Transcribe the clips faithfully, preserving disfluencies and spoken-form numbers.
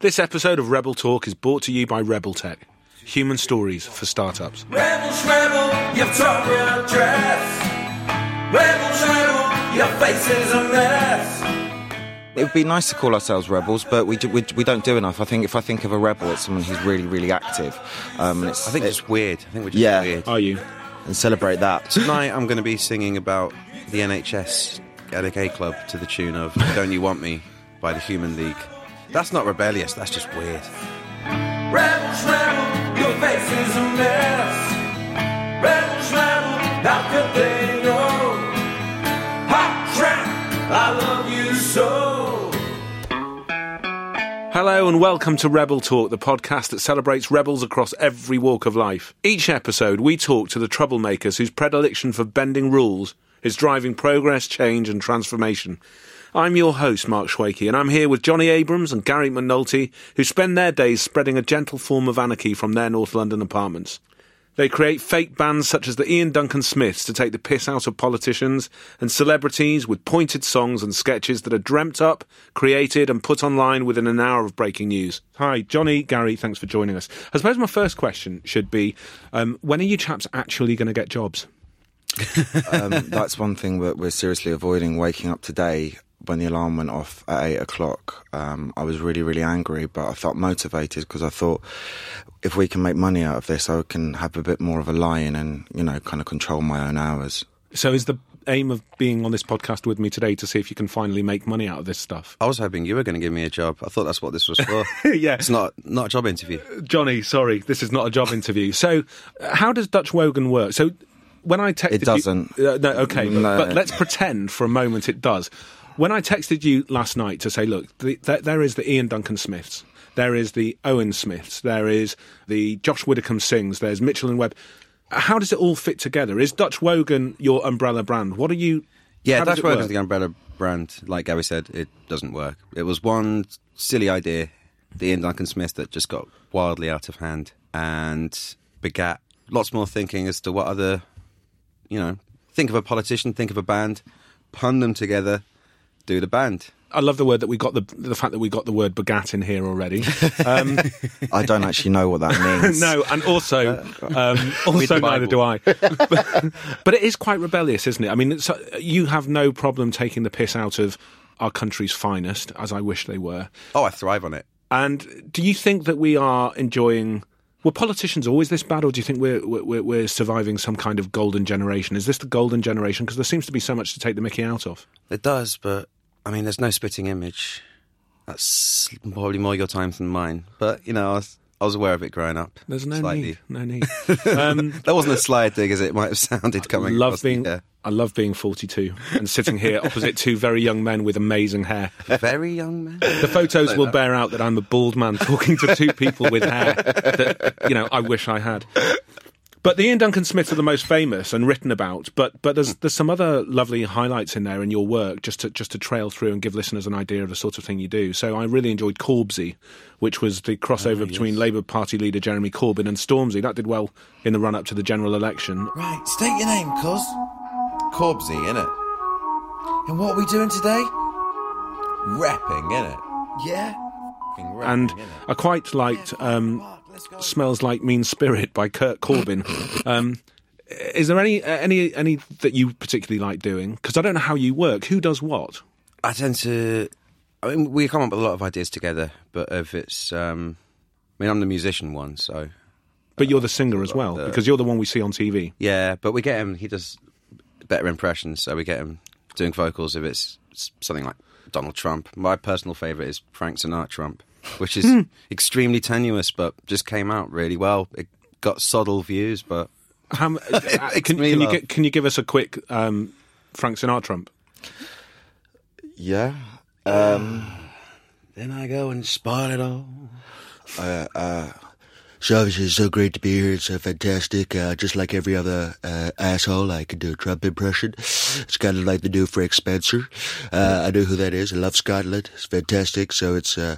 This episode of Rebel Talk is brought to you by Rebel Tech. Human stories for startups. Rebels, rebel, you've torn your dress. Rebels, rebel, your face is a mess. It would be nice to call ourselves rebels, but we do, we, we don't do enough. I think if I think of a rebel, it's someone who's really, really active. Um, and it's, I think it's just weird. I think we're just yeah. weird. Are you? And celebrate that. Tonight I'm going to be singing about the N H S at a gay club to the tune of Don't You Want Me by the Human League. That's not rebellious, that's just weird. Rebels, rebel, your face is a mess. Rebels, rebel, how could they know? Hot trap, I love you so. Hello and welcome to Rebel Talk, the podcast that celebrates rebels across every walk of life. Each episode, we talk to the troublemakers whose predilection for bending rules is driving progress, change and transformation. I'm your host, Mark Schwakey, and I'm here with Johnny Abrams and Gary McNulty, who spend their days spreading a gentle form of anarchy from their North London apartments. They create fake bands such as the Iain Duncan Smiths to take the piss out of politicians and celebrities with pointed songs and sketches that are dreamt up, created and put online within an hour of breaking news. Hi, Johnny, Gary, thanks for joining us. I suppose my first question should be, um, when are you chaps actually going to get jobs? um, that's one thing that we're seriously avoiding, waking up today. When the alarm went off at eight o'clock, um, I was really, really angry, but I felt motivated because I thought if we can make money out of this, I can have a bit more of a lie-in and, you know, kind of control my own hours. So is the aim of being on this podcast with me today to see if you can finally make money out of this stuff? I was hoping you were going to give me a job. I thought that's what this was for. Yeah. It's not not a job interview. Johnny, sorry, this is not a job interview. So how does Dutch Wogan work? So when I texted you... It doesn't. You, uh, no, okay, no. But, but let's pretend for a moment it does. When I texted you last night to say, look, the, th- there is the Iain Duncan Smiths, there is the Owen Smiths, there is the Josh Widdicombe Sings, there's Mitchell and Webb. How does it all fit together? Is Dutch Wogan your umbrella brand? What are you... Yeah, Dutch Wogan is the umbrella brand. Like Gary said, it doesn't work. It was one silly idea, the Iain Duncan Smiths, that just got wildly out of hand and begat lots more thinking as to what other, you know, think of a politician, think of a band, pun them together... do the band. I love the word that we got the the fact that we got the word begat in here already. Um, I don't actually know what that means. No, and also, um, also neither do I. But, but it is quite rebellious, isn't it? I mean, it's, you have no problem taking the piss out of our country's finest, as I wish they were. Oh, I thrive on it. And do you think that we are enjoying? Were politicians always this bad, or do you think we're we're, we're surviving some kind of golden generation? Is this the golden generation? Because there seems to be so much to take the mickey out of. It does, but. I mean, there's no Spitting Image. That's probably more your time than mine. But, you know, I was, I was aware of it growing up. There's no slightly. need. No need. Um, that wasn't as sly a dig as it might have sounded coming I love across being, the air. I love being forty-two and sitting here opposite two very young men with amazing hair. Very young men? The photos will know. bear out that I'm a bald man talking to two people with hair that, you know, I wish I had. But the Iain Duncan Smiths are the most famous and written about, but but there's there's some other lovely highlights in there in your work just to just to trail through and give listeners an idea of the sort of thing you do. So I really enjoyed Corbsy, which was the crossover oh, yes. between Labour Party leader Jeremy Corbyn and Stormzy. That did well in the run-up to the general election. Right, state your name, cos. Corbsy, innit? And what are we doing today? Rapping, innit? Yeah. Rapping, and innit? I quite liked... Um, Smells Like Mean Spirit by Kurt Corbin. Um, is there any any any that you particularly like doing? Because I don't know how you work. Who does what? I tend to... I mean, we come up with a lot of ideas together, but if it's... Um, I mean, I'm the musician one, so... But you're the singer as well, the, because you're the one we see on T V. Yeah, but we get him... He does better impressions, so we get him doing vocals if it's something like Donald Trump. My personal favourite is Frank Sinatra Trump. Which is mm. extremely tenuous, but just came out really well. It got soddle views, but How, it can, can you can you give us a quick um, Frank Sinatra Trump? Yeah. Um, then I go and spot it all. Uh, uh, so obviously it's so great to be here. It's so fantastic. Uh, just like every other uh, asshole, I can do a Trump impression. It's kind of like the new Frank Spencer. Uh, I know who that is. I love Scotland. It's fantastic. So it's. Uh,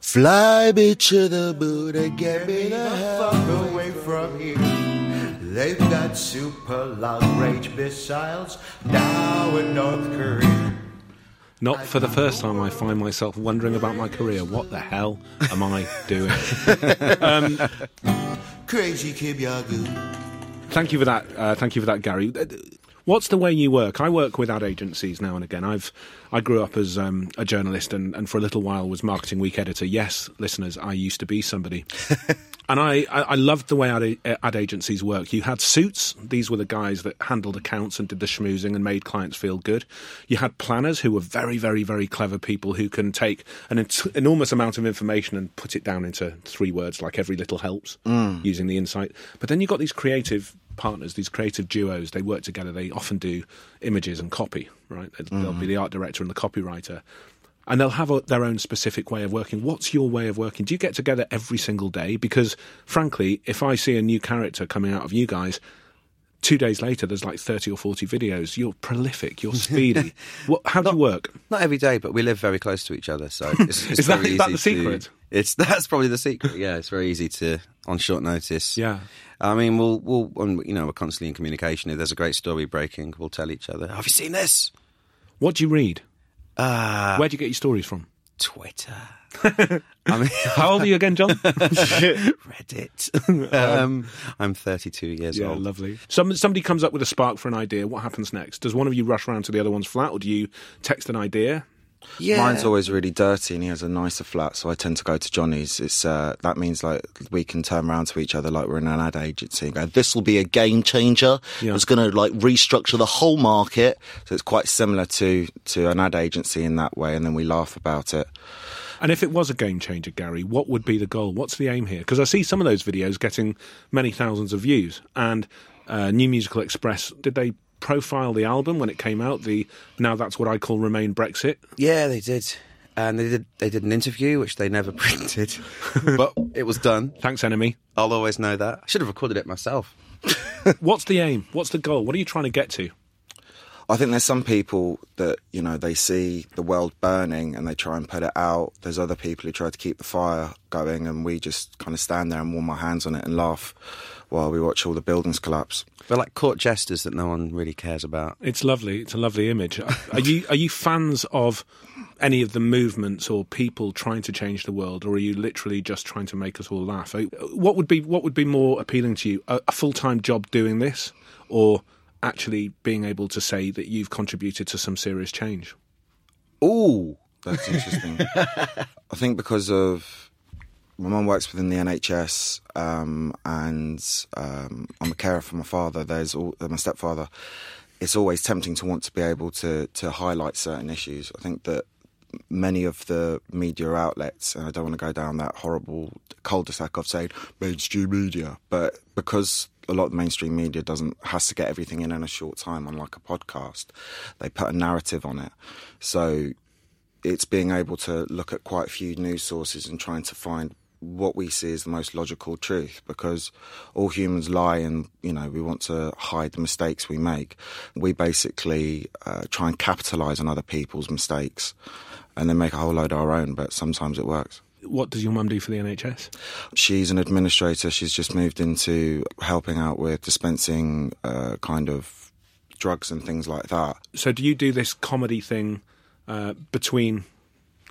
Fly me to the moon and get me the fuck away from here. They've got super long range missiles now in North Korea. Not for the first time, I find myself wondering about my career. What the hell am I doing? um, Crazy Kim Yagu. Thank you for that. Uh, thank you for that, Gary. What's the way you work? I work with ad agencies now and again. I've I grew up as um, a journalist and, and for a little while was Marketing Week editor. Yes, listeners, I used to be somebody. And I, I loved the way ad, ad agencies work. You had suits. These were the guys that handled accounts and did the schmoozing and made clients feel good. You had planners who were very, very, very clever people who can take an en- enormous amount of information and put it down into three words, like every little helps, mm. using the insight. But then you got these creative partners, these creative duos. They work together. They often do images and copy, right? Mm-hmm. They'll be the art director and the copywriter, and they'll have a, their own specific way of working. What's your way of working? Do you get together every single day? Because frankly, if I see a new character coming out of you guys, two days later there's like thirty or forty videos. You're prolific, you're speedy. What, how not, do you work? Not every day, but we live very close to each other, so it's, it's is that, very is that easy the secret to, it's that's probably the secret. Yeah, it's very easy to on short notice. Yeah, I mean, we'll, we'll, you know, we're constantly in communication. If there's a great story breaking, we'll tell each other, have you seen this? What do you read? Uh, Where do you get your stories from? Twitter. I mean, how old are you again, John? Reddit. um, I'm thirty-two years yeah, old. Lovely. Some, somebody comes up with a spark for an idea. What happens next? Does one of you rush round to the other one's flat, or do you text an idea? Yeah. Mine's always really dirty and he has a nicer flat, so I tend to go to Johnny's. It's uh, that means like we can turn around to each other like we're in an ad agency and go, this will be a game changer. Yeah. It's going to like restructure the whole market. So it's quite similar to, to an ad agency in that way, and then we laugh about it. And if it was a game changer, Gary, what would be the goal? What's the aim here? Because I see some of those videos getting many thousands of views, and uh, New Musical Express, did they profile the album when it came out, the Now That's What I Call Remain Brexit? Yeah, they did. And they did they did an interview, which they never printed. But it was done. Thanks, Enemy. I'll always know that. I should have recorded it myself. What's the aim? What's the goal? What are you trying to get to? I think there's some people that, you know, they see the world burning and they try and put it out. There's other people who try to keep the fire going, and we just kind of stand there and warm our hands on it and laugh while we watch all the buildings collapse. They're like court jesters that no one really cares about. It's lovely. It's a lovely image. Are you are you fans of any of the movements or people trying to change the world, or are you literally just trying to make us all laugh? What would be what would be more appealing to you? A, a full-time job doing this, or actually being able to say that you've contributed to some serious change? Ooh, that's interesting. I think because of my mum works within the N H S, um, and um, I'm a carer for my father. There's all, my stepfather. It's always tempting to want to be able to to highlight certain issues. I think that many of the media outlets, and I don't want to go down that horrible cul-de-sac of saying mainstream media, but because a lot of mainstream media doesn't has to get everything in in a short time, unlike a podcast. They put a narrative on it. So it's being able to look at quite a few news sources and trying to find what we see as the most logical truth, because all humans lie and, you know, we want to hide the mistakes we make. We basically uh, try and capitalise on other people's mistakes and then make a whole load of our own, but sometimes it works. What does your mum do for the N H S? She's an administrator. She's just moved into helping out with dispensing uh, kind of drugs and things like that. So do you do this comedy thing uh, between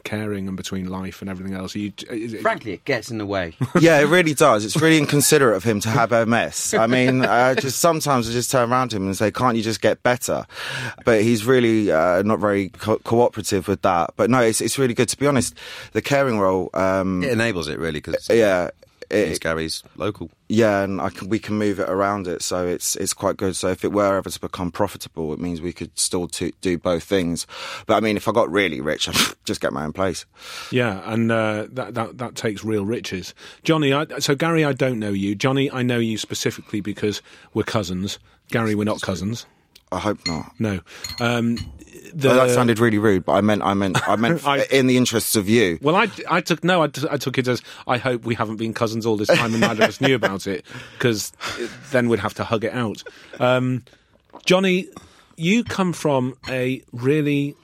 caring and between life and everything else? Are you, is it... Frankly, it gets in the way. Yeah, it really does. It's really inconsiderate of him to have M S. I mean, uh, just sometimes I just turn around to him and say, can't you just get better? But he's really uh, not very co- cooperative with that. But no, it's it's really good. To be honest, the caring role... Um, it enables it, really, because yeah, it, it's Gary's local. Yeah, and I can, we can move it around it, so it's it's quite good. So if it were ever to become profitable, it means we could still to, do both things. But I mean, if I got really rich, I'd just get my own place. Yeah, and uh, that, that that takes real riches. Johnny, I, so Gary, I don't know you. Johnny, I know you specifically because we're cousins. Gary, we're not cousins. I hope not. No. Um, the... well, that sounded really rude, but I meant, I meant, I meant I... in the interests of you. Well, I, I took no, I, t- I took it as I hope we haven't been cousins all this time, and neither of us knew about it, because then we'd have to hug it out. Um, Johnny, you come from a really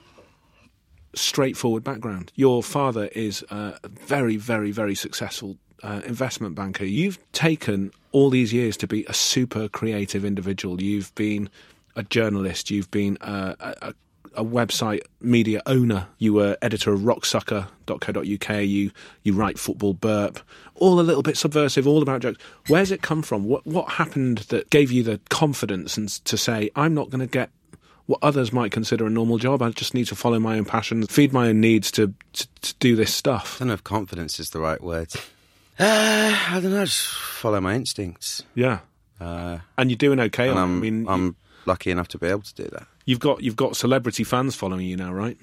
straightforward background. Your father is a very, very, very successful uh, investment banker. You've taken all these years to be a super creative individual. You've been a journalist, you've been a, a, a website media owner. You were editor of rocksucker dot co dot uk. You you write Football Burp, all a little bit subversive, all about jokes. Where's it come from? What what happened that gave you the confidence and to say, I'm not going to get what others might consider a normal job. I just need to follow my own passions, feed my own needs to, to, to do this stuff. I don't know if confidence is the right word. Uh, I don't know, I just follow my instincts. Yeah. Uh, and you're doing okay. And I'm, I mean, I'm you, lucky enough to be able to do that. You've got you've got celebrity fans following you now, right?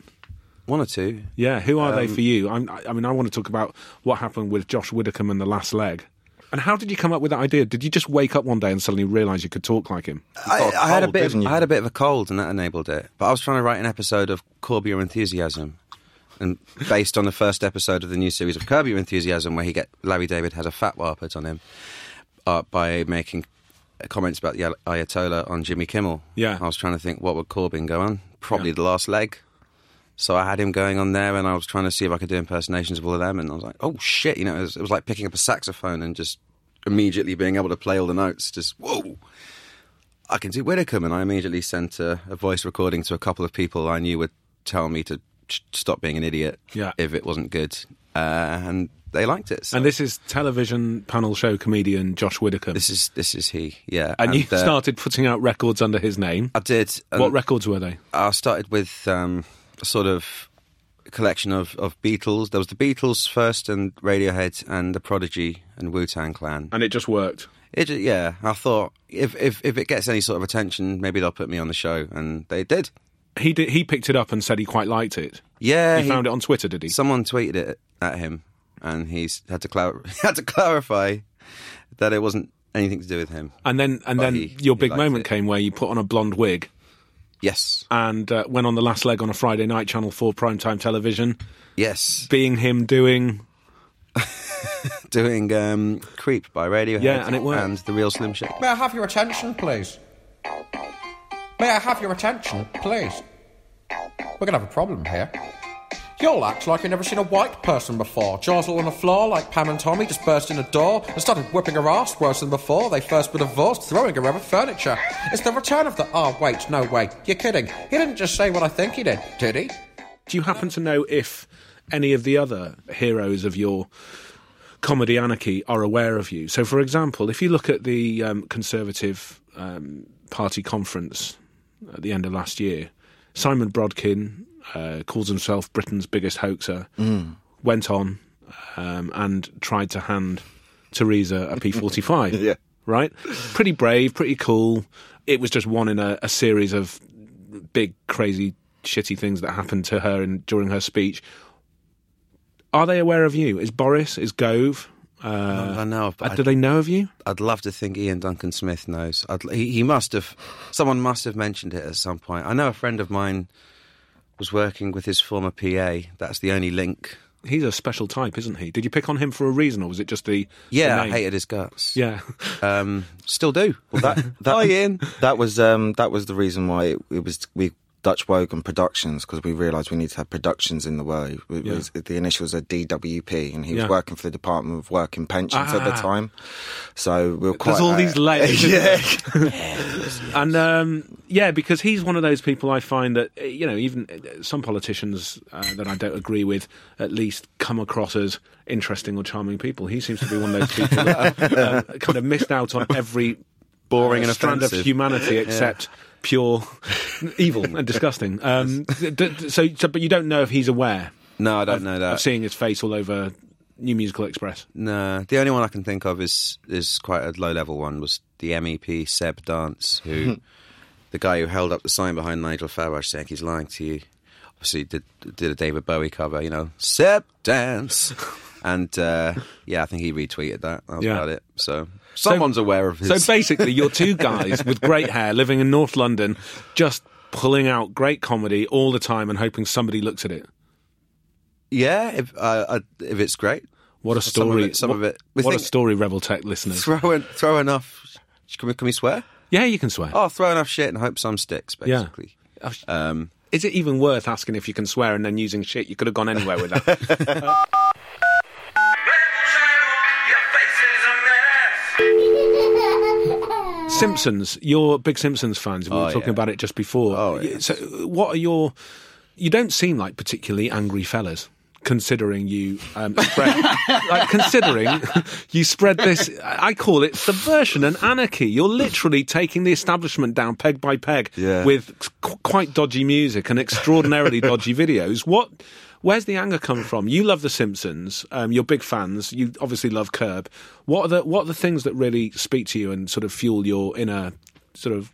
One or two. Yeah, who are um, they for you? I'm, I mean, I want to talk about what happened with Josh Widdicombe and The Last Leg. And how did you come up with that idea? Did you just wake up one day and suddenly realise you could talk like him? I, cold, I, had a bit of, I had a bit of a cold and that enabled it. But I was trying to write an episode of Curb Your Enthusiasm, and based on the first episode of the new series of Curb Your Enthusiasm where he get Larry David has a fatwa put on him uh, by making comments about the Ayatollah on Jimmy Kimmel. Yeah. I was trying to think, what would Corbyn go on? Probably yeah. The Last Leg. So I had him going on there, and I was trying to see if I could do impersonations of all of them, and I was like, oh, shit, you know, it was, it was like picking up a saxophone and just immediately being able to play all the notes, just, whoa, I can do Widdicombe, and I immediately sent a, a voice recording to a couple of people I knew would tell me to ch- stop being an idiot yeah. if it wasn't good, uh, and they liked it. So. And this is television panel show comedian Josh Widdicombe. This is this is he, yeah. And, and you uh, started putting out records under his name. I did. What records were they? I started with... Um, sort of collection of, of Beatles. There was the Beatles first, and Radiohead, and The Prodigy, and Wu-Tang Clan. And it just worked? It Yeah. I thought, if, if if it gets any sort of attention, maybe they'll put me on the show, and they did. He did, he picked it up and said he quite liked it? Yeah. He, he found it on Twitter, did he? Someone tweeted it at him, and he's had to clar- had to clarify that it wasn't anything to do with him. And then, and then he, your big moment it. came where you put on a blonde wig. Yes. And uh, went on The Last Leg on a Friday night, Channel four primetime television. Yes. Being him doing... doing um, Creep by Radiohead. Yeah, and it worked. And The Real Slim Shady. May I have your attention, please? May I have your attention, please? We're going to have a problem here. You'll act like you've never seen a white person before. Jaws all on the floor like Pam and Tommy just burst in a door and started whipping her ass worse than before. They first were divorced, throwing her over furniture. It's the return of the... Oh, wait, no way. You're kidding. He didn't just say what I think he did, did he? Do you happen to know if any of the other heroes of your comedy anarchy are aware of you? So, for example, if you look at the um, Conservative um, Party conference at the end of last year, Simon Brodkin... Uh, calls himself Britain's biggest hoaxer, mm. went on um, and tried to hand Theresa a P forty-five, yeah. right? Pretty brave, pretty cool. It was just one in a, a series of big, crazy, shitty things that happened to her in, during her speech. Are they aware of you? Is Boris, is Gove... Uh, I know. But do I'd, they know of you? I'd love to think Iain Duncan Smith knows. I'd, he, he must have... Someone must have mentioned it at some point. I know a friend of mine... was working with his former P A. That's the only link. He's a special type, isn't he? Did you pick on him for a reason, or was it just the Yeah, the name? I hated his guts. Yeah. Um, still do. Well, that, that, Hi, Iain. That was, um, that was the reason why it, it was we Dutch Wogan Productions, because we realised we need to have productions in the way. It yeah. was, the initials are D W P, and he was yeah. working for the Department of Work and Pensions ah. at the time. So we were quite... There's all uh, these layers. yeah. and, um, yeah, because he's one of those people I find that, you know, even some politicians uh, that I don't agree with at least come across as interesting or charming people. He seems to be one of those people that uh, kind of missed out on every... boring and offensive strand of humanity except yeah. pure evil and disgusting. Um, d- d- so, so, but you don't know if he's aware. No, I don't of, know that. Of seeing his face all over New Musical Express. No, the only one I can think of is is quite a low level one. Was the M E P Seb Dance, who the guy who held up the sign behind Nigel Farage saying he's lying to you. Obviously, did did a David Bowie cover. You know, Seb Dance. And, uh, yeah, I think he retweeted that. That was yeah. about it. So someone's so, aware of his... So basically, you're two guys with great hair living in North London just pulling out great comedy all the time and hoping somebody looks at it. Yeah, if, uh, if it's great. What a story. Some of it. Some what of it, what think, a story, Rebel Tech listeners. Throw, in, throw enough... Can we, can we swear? Yeah, you can swear. Oh, throw enough shit and hope some sticks, basically. Yeah. Um, Is it even worth asking if you can swear and then using shit? You could have gone anywhere with that. Simpsons, you're big Simpsons fans. We were oh, talking yeah. about it just before. Oh, yes. So what are your... You don't seem like particularly angry fellas, considering you um, spread... like, considering you spread this... I call it subversion and anarchy. You're literally taking the establishment down peg by peg yeah. with qu- quite dodgy music and extraordinarily dodgy videos. What... Where's the anger come from? You love The Simpsons. Um, you're big fans. You obviously love Curb. What are the what are the things that really speak to you and sort of fuel your inner sort of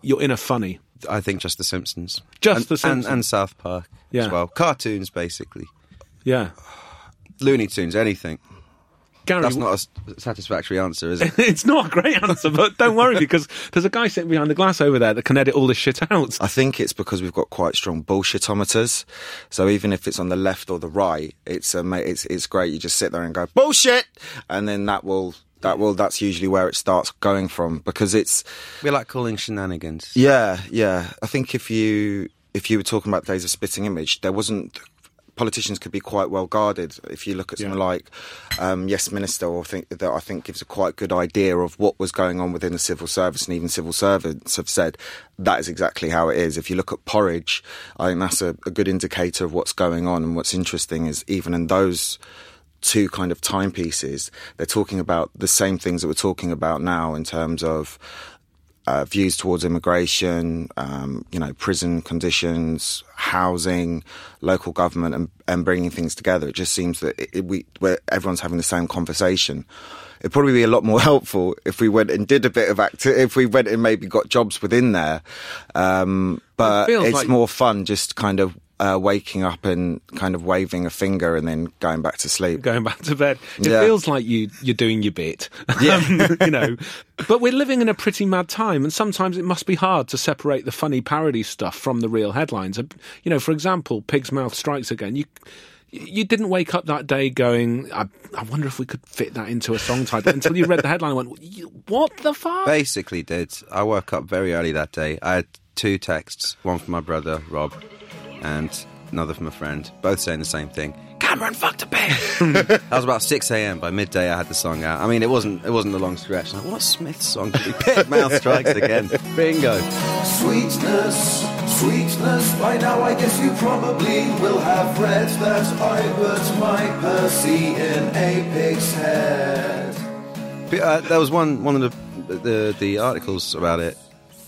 your inner funny? I think just The Simpsons, just and, The Simpsons, and, and South Park yeah. as well. Cartoons, basically. Yeah, Looney Tunes, anything. Gary, that's not a satisfactory answer, is it? It's not a great answer, but don't worry, because there's a guy sitting behind the glass over there that can edit all this shit out. I think it's because we've got quite strong bullshitometers, so even if it's on the left or the right, it's um, it's it's great. You just sit there and go bullshit, and then that will that will that's usually where it starts going from, because it's we like calling shenanigans. Yeah, yeah. I think if you if you were talking about the days of Spitting Image, there wasn't. Politicians could be quite well guarded. If you look at someone yeah. like um, Yes Minister, or think that I think gives a quite good idea of what was going on within the civil service, and even civil servants have said that is exactly how it is. If you look at Porridge, I think that's a, a good indicator of what's going on. And what's interesting is even in those two kind of timepieces, they're talking about the same things that we're talking about now in terms of uh, views towards immigration, um, you know, prison conditions, housing, local government, and, and bringing things together. It just seems that it, it, we, where everyone's having the same conversation. It'd probably be a lot more helpful if we went and did a bit of act. If we went and maybe got jobs within there, um, but it it's like- more fun just kind of. Uh, waking up and kind of waving a finger and then going back to sleep. Going back to bed. It yeah. feels like you, you're doing your bit. Yeah. um, you know. But we're living in a pretty mad time, and sometimes it must be hard to separate the funny parody stuff from the real headlines. You know, for example, Pig's Mouth Strikes Again. You... You didn't wake up that day going, I, I wonder if we could fit that into a song title, until you read the headline and went, what the fuck? Basically did. I woke up very early that day. I had two texts, one from my brother, Rob, and another from a friend, both saying the same thing. Cameron fucked a pig! That was about six a.m. By midday I had the song out. I mean, it wasn't it wasn't a long stretch. Like, what Smith's song did we pick? Mouth Strikes Again. Bingo. Sweetness, sweetness, by now I guess you probably will have read that I put my Percy in a pig's head. But, uh, there was one, one of the, the, the articles about it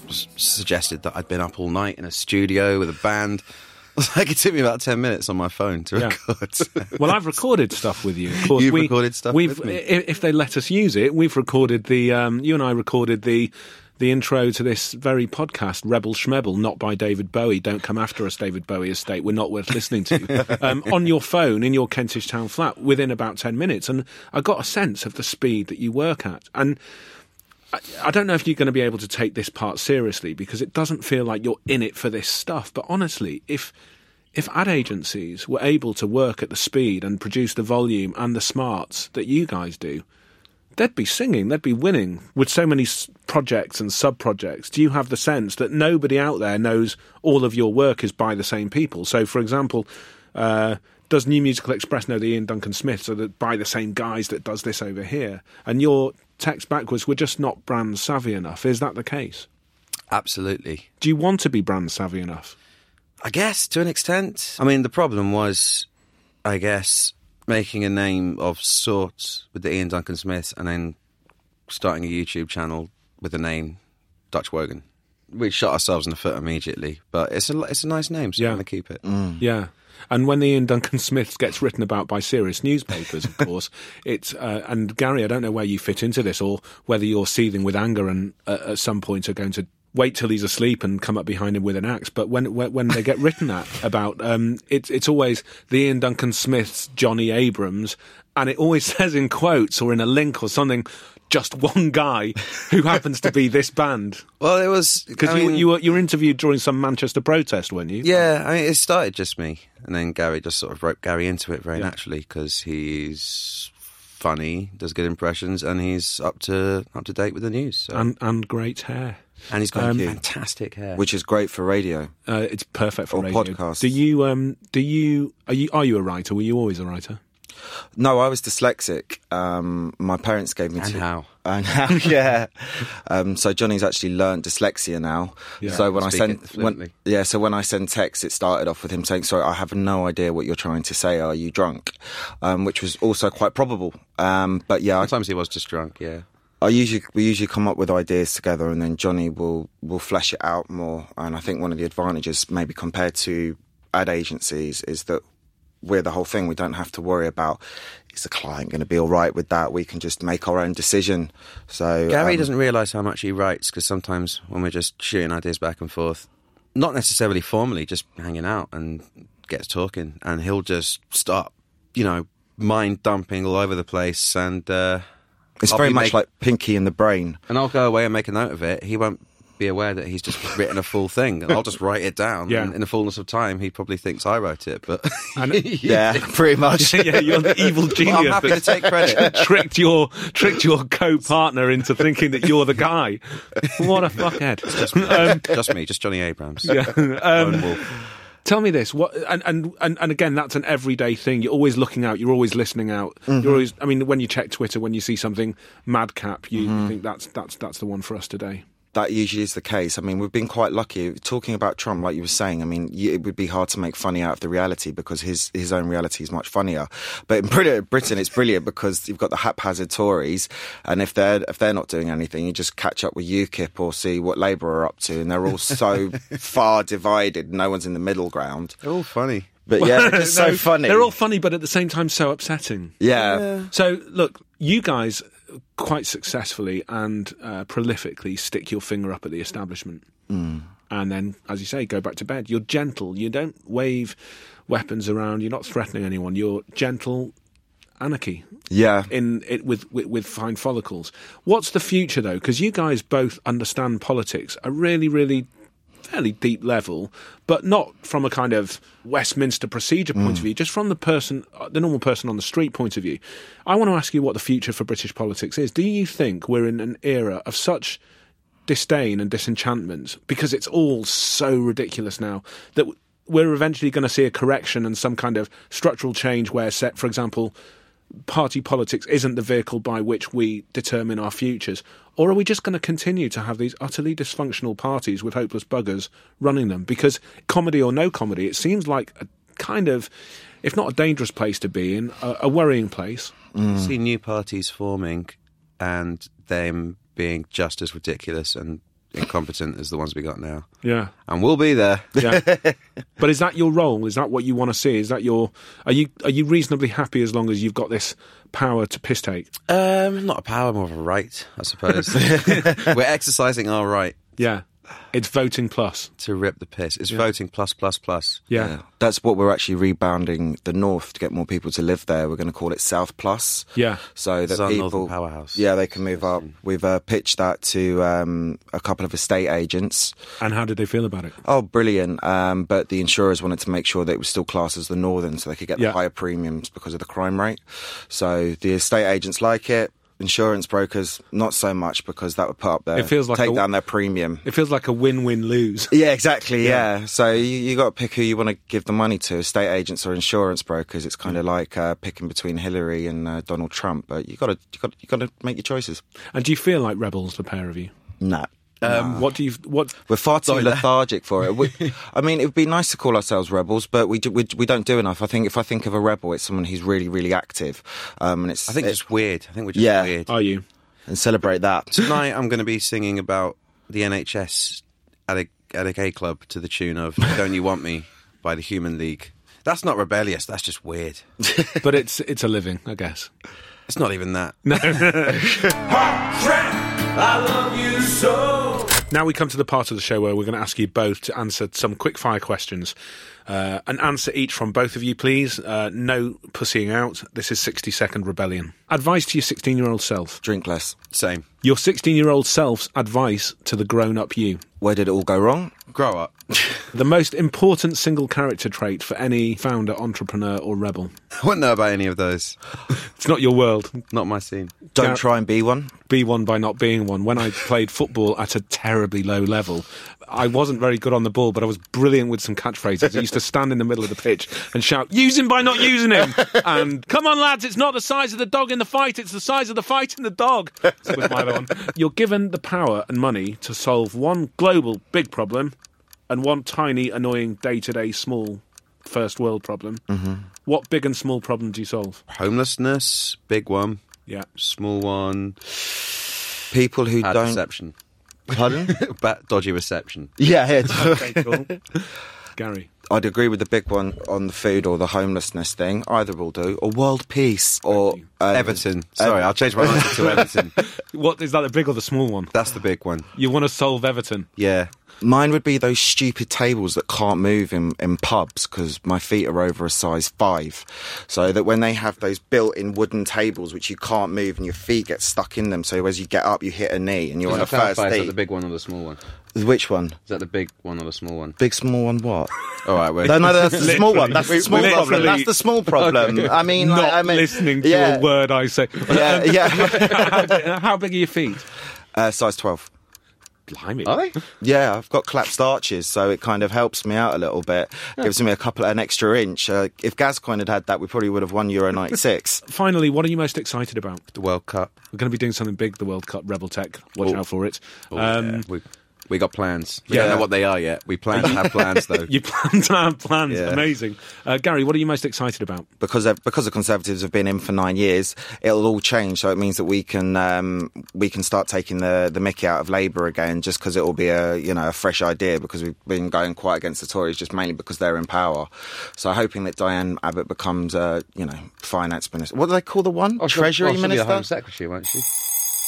suggested that I'd been up all night in a studio with a band. Like, it took me about ten minutes on my phone to yeah. record. Well, I've recorded stuff with you. Of course, You've we, recorded stuff we've, with me. If they let us use it, we've recorded the... Um, you and I recorded the the intro to this very podcast, Rebel Schmebel, not by David Bowie. Don't come after us, David Bowie estate. We're not worth listening to. um, on your phone, in your Kentish Town flat, within about ten minutes. And I got a sense of the speed that you work at. And... I don't know if you're going to be able to take this part seriously, because it doesn't feel like you're in it for this stuff. But honestly, if if ad agencies were able to work at the speed and produce the volume and the smarts that you guys do, they'd be singing, they'd be winning with so many projects and sub-projects. Do you have the sense that nobody out there knows all of your work is by the same people? So, for example... Uh, Does New Musical Express know the Iain Duncan Smiths are by the same guys that does this over here? And your text back was, we're just not brand savvy enough. Is that the case? Absolutely. Do you want to be brand savvy enough? I guess, to an extent. I mean, the problem was, I guess, making a name of sorts with the Iain Duncan Smiths and then starting a YouTube channel with the name Dutch Wogan. We shot ourselves in the foot immediately, but it's a, it's a nice name, so yeah. we're going to keep it. Mm. Yeah. And when the Iain Duncan Smiths gets written about by serious newspapers, of course, it's... Uh, and, Gary, I don't know where you fit into this, or whether you're seething with anger and uh, at some point are going to wait till he's asleep and come up behind him with an axe. But when when, when they get written at about, um, it's it's always the Iain Duncan Smiths, Johnny Abrams, and it always says in quotes or in a link or something... just one guy who happens to be this band. Well, it was... Because you, you, were, you were interviewed during some Manchester protest, weren't you? Yeah, I mean, it started just me. And then Gary just sort of roped Gary into it very yeah. naturally, because he's funny, does good impressions, and he's up to up to date with the news. So. And, and great hair. And he's got um, fantastic hair. Which is great for radio. Uh, it's perfect for or radio. Or podcasts. Do you, um, do you, are you, are you a writer? Were you always a writer? No, I was dyslexic. Um, my parents gave me... And two, how? And how, yeah. um, so Johnny's actually learned dyslexia now. Yeah, so when I send, when, yeah, so when I send texts, it started off with him saying, sorry, I have no idea what you're trying to say. Are you drunk? Um, which was also quite probable. Um, but yeah, sometimes I, he was just drunk, yeah. I usually we usually come up with ideas together, and then Johnny will will flesh it out more. And I think one of the advantages, maybe compared to ad agencies, is that we're the whole thing. We don't have to worry about, is the client going to be all right with that? We can just make our own decision. So Gary um, doesn't realise how much he writes, because sometimes when we're just shooting ideas back and forth, not necessarily formally, just hanging out, and gets talking, and he'll just start, you know, mind dumping all over the place, and uh, it's I'll very much make, like Pinky and the Brain. And I'll go away and make a note of it. He won't be aware that he's just written a full thing, and I'll just write it down. Yeah. And in the fullness of time, he probably thinks I wrote it, but and, yeah, pretty much. Yeah, you're the evil genius. I'm happy to take credit. tricked your tricked your co-partner into thinking that you're the guy. What a fuckhead! Just me, um, just, me just Johnny Abrams. Yeah. Um, tell me this, what and, and and and again, that's an everyday thing. You're always looking out. You're always listening out. Mm-hmm. You're always. I mean, when you check Twitter, when you see something madcap, you mm-hmm. think that's that's that's the one for us today. That usually is the case. I mean, we've been quite lucky. Talking about Trump, like you were saying, I mean, it would be hard to make funny out of the reality, because his his own reality is much funnier. But in Britain, it's brilliant, because you've got the haphazard Tories, and if they're if they're not doing anything, you just catch up with UKIP or see what Labour are up to, and they're all so far divided. No one's in the middle ground. They're all funny. But yeah, they're just no, so funny. They're all funny, but at the same time, so upsetting. Yeah. yeah. So, look, you guys... quite successfully and uh, prolifically stick your finger up at the establishment mm. and then, as you say, go back to bed. You're gentle. You don't wave weapons around. You're not threatening anyone. You're gentle anarchy. Yeah. In it with, with, with fine follicles. What's the future, though? Because you guys both understand politics a really, really fairly deep level, but not from a kind of Westminster procedure point mm. of view, just from the person, the normal person on the street point of view. I want to ask you what the future for British politics is. Do you think we're in an era of such disdain and disenchantment, because it's all so ridiculous now, that we're eventually going to see a correction and some kind of structural change where, set, for example, party politics isn't the vehicle by which we determine our futures? Or are we just going to continue to have these utterly dysfunctional parties with hopeless buggers running them? Because comedy or no comedy, it seems like a kind of, if not a dangerous place to be in, a, a worrying place. Mm. I see new parties forming and them being just as ridiculous and incompetent as the ones we got now. Yeah. And we'll be there. Yeah. But is that your role? Is that what you want to see? Is that your... Are you are you reasonably happy as long as you've got this power to piss take? Um, not a power, more of a right, I suppose. We're exercising our right. Yeah. It's voting plus. To rip the piss. It's yeah. voting plus, plus, plus. Yeah. yeah. That's what we're actually rebounding the north to get more people to live there. We're going to call it South Plus. Yeah. So that people... Northern powerhouse. Yeah, they can move up. We've uh, pitched that to um, a couple of estate agents. And how did they feel about it? Oh, brilliant. Um, but the insurers wanted to make sure that it was still classed as the northern, so they could get yeah. the higher premiums because of the crime rate. So the estate agents like it. Insurance brokers, not so much, because that would put up their, it feels like take a, down their premium. It feels like a win-win-lose. Yeah, exactly, yeah. yeah. So you, you got to pick who you want to give the money to, estate agents or insurance brokers. It's kind of like uh, picking between Hillary and uh, Donald Trump. But you got to you got you got to make your choices. And do you feel like rebels, the pair of you? No. Um, no. What do you? What we're far too lethargic for it. We, I mean, it would be nice to call ourselves rebels, but we, do, we we don't do enough. I think if I think of a rebel, it's someone who's really, really active. Um, and it's I think it's just weird. I think we're just yeah. weird. Are you? And celebrate that. Tonight, I'm going to be singing about the N H S at a at a gay club to the tune of "Don't You Want Me" by the Human League. That's not rebellious. That's just weird. But it's it's a living, I guess. It's not even that. No. I love you so. Now we come to the part of the show where we're going to ask you both to answer some quick fire questions. Uh, an answer each from both of you, please. Uh, no pussying out. This is sixty second rebellion. Advice to your sixteen year old self. Drink less. Same. Your sixteen year old self's advice to the grown up you. Where did it all go wrong? Grow up. The most important single character trait for any founder, entrepreneur or rebel? I wouldn't know about any of those. It's not your world. Not my scene. Don't Gar- try and be one. Be one by not being one. When I played football at a terribly low level, I wasn't very good on the ball, but I was brilliant with some catchphrases. I used to stand in the middle of the pitch and shout, use him by not using him! And, come on lads, it's not the size of the dog in the fight, it's the size of the fight in the dog! So with my other one. You're given the power and money to solve one global big problem and one tiny, annoying, day-to-day, small, first-world problem. Mm-hmm. What big and small problem do you solve? Homelessness, big one. Yeah. Small one. People who Bad don't... Reception. Pardon? Bad, dodgy reception. Yeah. yeah. Okay, cool. Gary? I'd agree with the big one on the food or the homelessness thing. Either will do. Or world peace. Or um, Everton. Sorry, um, I'll change my answer to Everton. What, is that the big or the small one? That's the big one. You want to solve Everton? Yeah. Mine would be those stupid tables that can't move in, in pubs because my feet are over a size five. So that when they have those built-in wooden tables which you can't move and your feet get stuck in them, so as you get up you hit a knee and you're on a first date. Is that the big one or the small one? Which one? Is that the big one or the small one? Big, small one what? All right, we're... No, no, that's the small one. That's the small problem. That's the small problem. Okay. I mean... Not like, I mean, listening to yeah. a word I say. Yeah, yeah. how, how big are your feet? Uh, size twelve. Blimey. Are they? Yeah, I've got collapsed arches, so it kind of helps me out a little bit. Yeah. Gives me a couple, an extra inch. Uh, if Gascoigne had had that, we probably would have won Euro ninety-six. Finally, what are you most excited about? The World Cup. We're going to be doing something big, the World Cup, Rebel Tech. Watch Ooh. out for it. Ooh, um, yeah. we, we got plans. We yeah. don't know what they are yet. We plan to have plans, though. You plan to have plans. Yeah. Amazing. Uh, Gary, what are you most excited about? Because because the Conservatives have been in for nine years, it'll all change. So it means that we can um, we can start taking the, the mickey out of Labour again, just because it will be a you know a fresh idea, because we've been going quite against the Tories, just mainly because they're in power. So hoping that Diane Abbott becomes uh, you know finance minister. What do they call the one? Oh, Treasury she'll, oh, minister. She'll be a Home Secretary, won't she?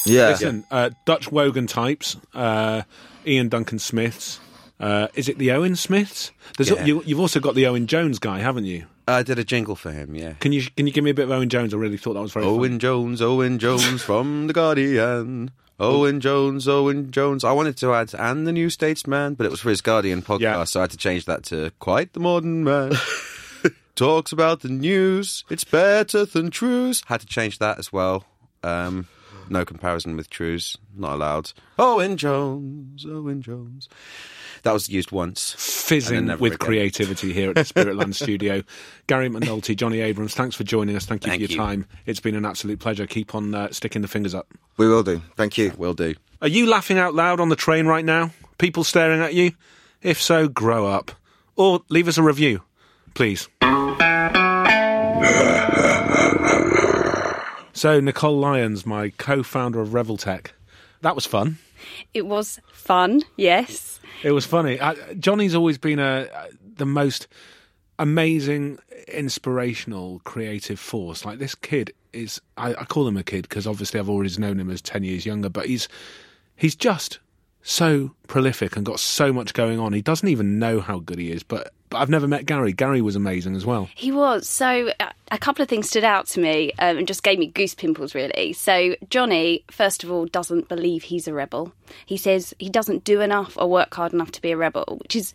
Yeah. Listen, yeah. Uh, Dutch Wogan types, uh, Iain Duncan Smiths, uh, is it the Owen Smiths? There's yeah. a, you, you've also got the Owen Jones guy, haven't you? I did a jingle for him, yeah. Can you can you give me a bit of Owen Jones? I really thought that was very Owen fun. Jones, Owen Jones from The Guardian. Owen Jones, Owen Jones. I wanted to add, and the New Statesman, but it was for his Guardian podcast, yeah. so I had to change that to Quite the Modern Man. Talks about the news, it's better than truths. Had to change that as well. Um... No comparison with Trues. Not allowed. Owen Jones, Owen Jones. That was used once. Fizzing with again. Creativity here at the Spiritland studio. Gary McNulty, Johnny Abrams, thanks for joining us. Thank you Thank for your you. time. It's been an absolute pleasure. Keep on uh, sticking the fingers up. We will do. Thank you. Will do. Are you laughing out loud on the train right now? People staring at you? If so, grow up. Or leave us a review, please. So, Nicole Lyons, my co-founder of Rebel Tech, that was fun. It was fun, yes. It was funny. I, Johnny's always been a, the most amazing, inspirational, creative force. Like, this kid is... I, I call him a kid because, obviously, I've always known him as ten years younger, but he's he's just so prolific and got so much going on. He doesn't even know how good he is, but... But I've never met Gary. Gary was amazing as well. He was. So uh, a couple of things stood out to me um, and just gave me goose pimples, really. So Johnny, first of all, doesn't believe he's a rebel. He says he doesn't do enough or work hard enough to be a rebel, which is,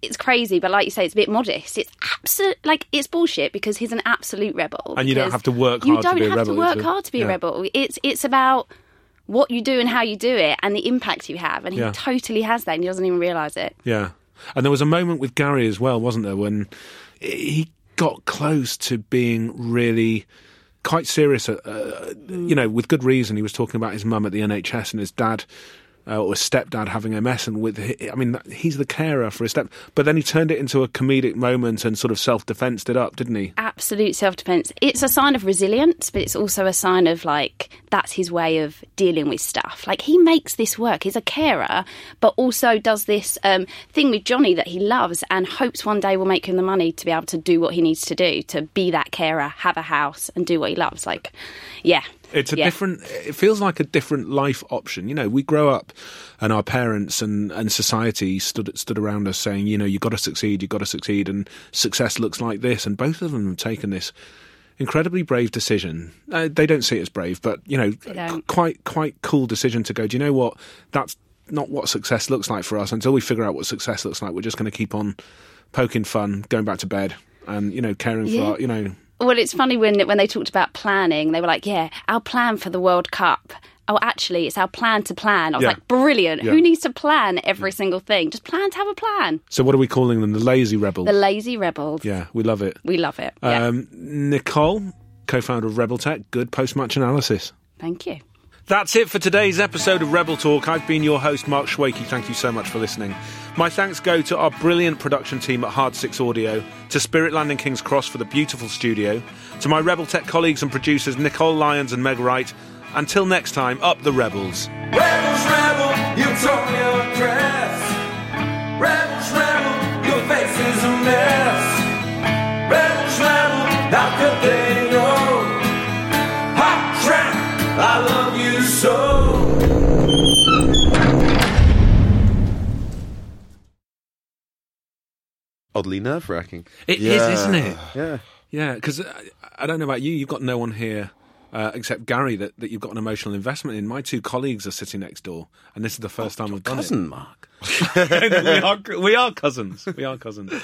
it's crazy. But like you say, it's a bit modest. It's absolute, like, it's bullshit because he's an absolute rebel. And you don't have to work hard to be a rebel. You don't have to work hard to be a rebel. It's, it's about what you do and how you do it and the impact you have. And he yeah. totally has that and he doesn't even realise it. Yeah. And there was a moment with Gary as well, wasn't there, when he got close to being really quite serious, uh, you know, with good reason. He was talking about his mum at the N H S and his dad uh, or his stepdad having M S. And with, I mean, he's the carer for his step. But then he turned it into a comedic moment and sort of self-defensed it up, didn't he? Absolute self-defense. It's a sign of resilience, but it's also a sign of, like, that's his way of dealing with stuff. Like, he makes this work. He's a carer, but also does this um, thing with Johnny that he loves and hopes one day will make him the money to be able to do what he needs to do, to be that carer, have a house and do what he loves. Like, yeah. It's a yeah. different... It feels like a different life option. You know, we grow up and our parents and, and society stood stood around us saying, you know, you've got to succeed, you've got to succeed, and success looks like this. And both of them have taken this... incredibly brave decision. Uh, they don't see it as brave, but, you know, quite quite cool decision to go, do you know what, that's not what success looks like for us. Until we figure out what success looks like, we're just going to keep on poking fun, going back to bed, and, you know, caring yeah. for our, you know. Well, it's funny when when they talked about planning, they were like, yeah, our plan for the World Cup. Oh, actually, it's our plan to plan. I was yeah. like, brilliant. Yeah. Who needs to plan every yeah. single thing? Just plan to have a plan. So what are we calling them? The Lazy Rebels. The Lazy Rebels. Yeah, we love it. We love it. Yeah. Um, Nicole, co-founder of Rebel Tech, good post-match analysis. Thank you. That's it for today's episode of Rebel Talk. I've been your host, Mark Schwakey. Thank you so much for listening. My thanks go to our brilliant production team at Hard Six Audio, to Spiritland in King's Cross for the beautiful studio, to my Rebel Tech colleagues and producers, Nicole Lyons and Meg Wright. Until next time, up the Rebels. Rebels, rebel, you took your dress. Rebels, rebel, your face is a mess. Rebels, rebel, how could they know? Hot track, I love you so. Oddly nerve-wracking. It yeah. is, isn't it? Yeah. Yeah, because I, I don't know about you, you've got no one here. Uh, except Gary, that, that you've got an emotional investment in. My two colleagues are sitting next door, and this is the first oh, time we've done cousin, it. Cousin, Mark. we, are, we are cousins. We are cousins.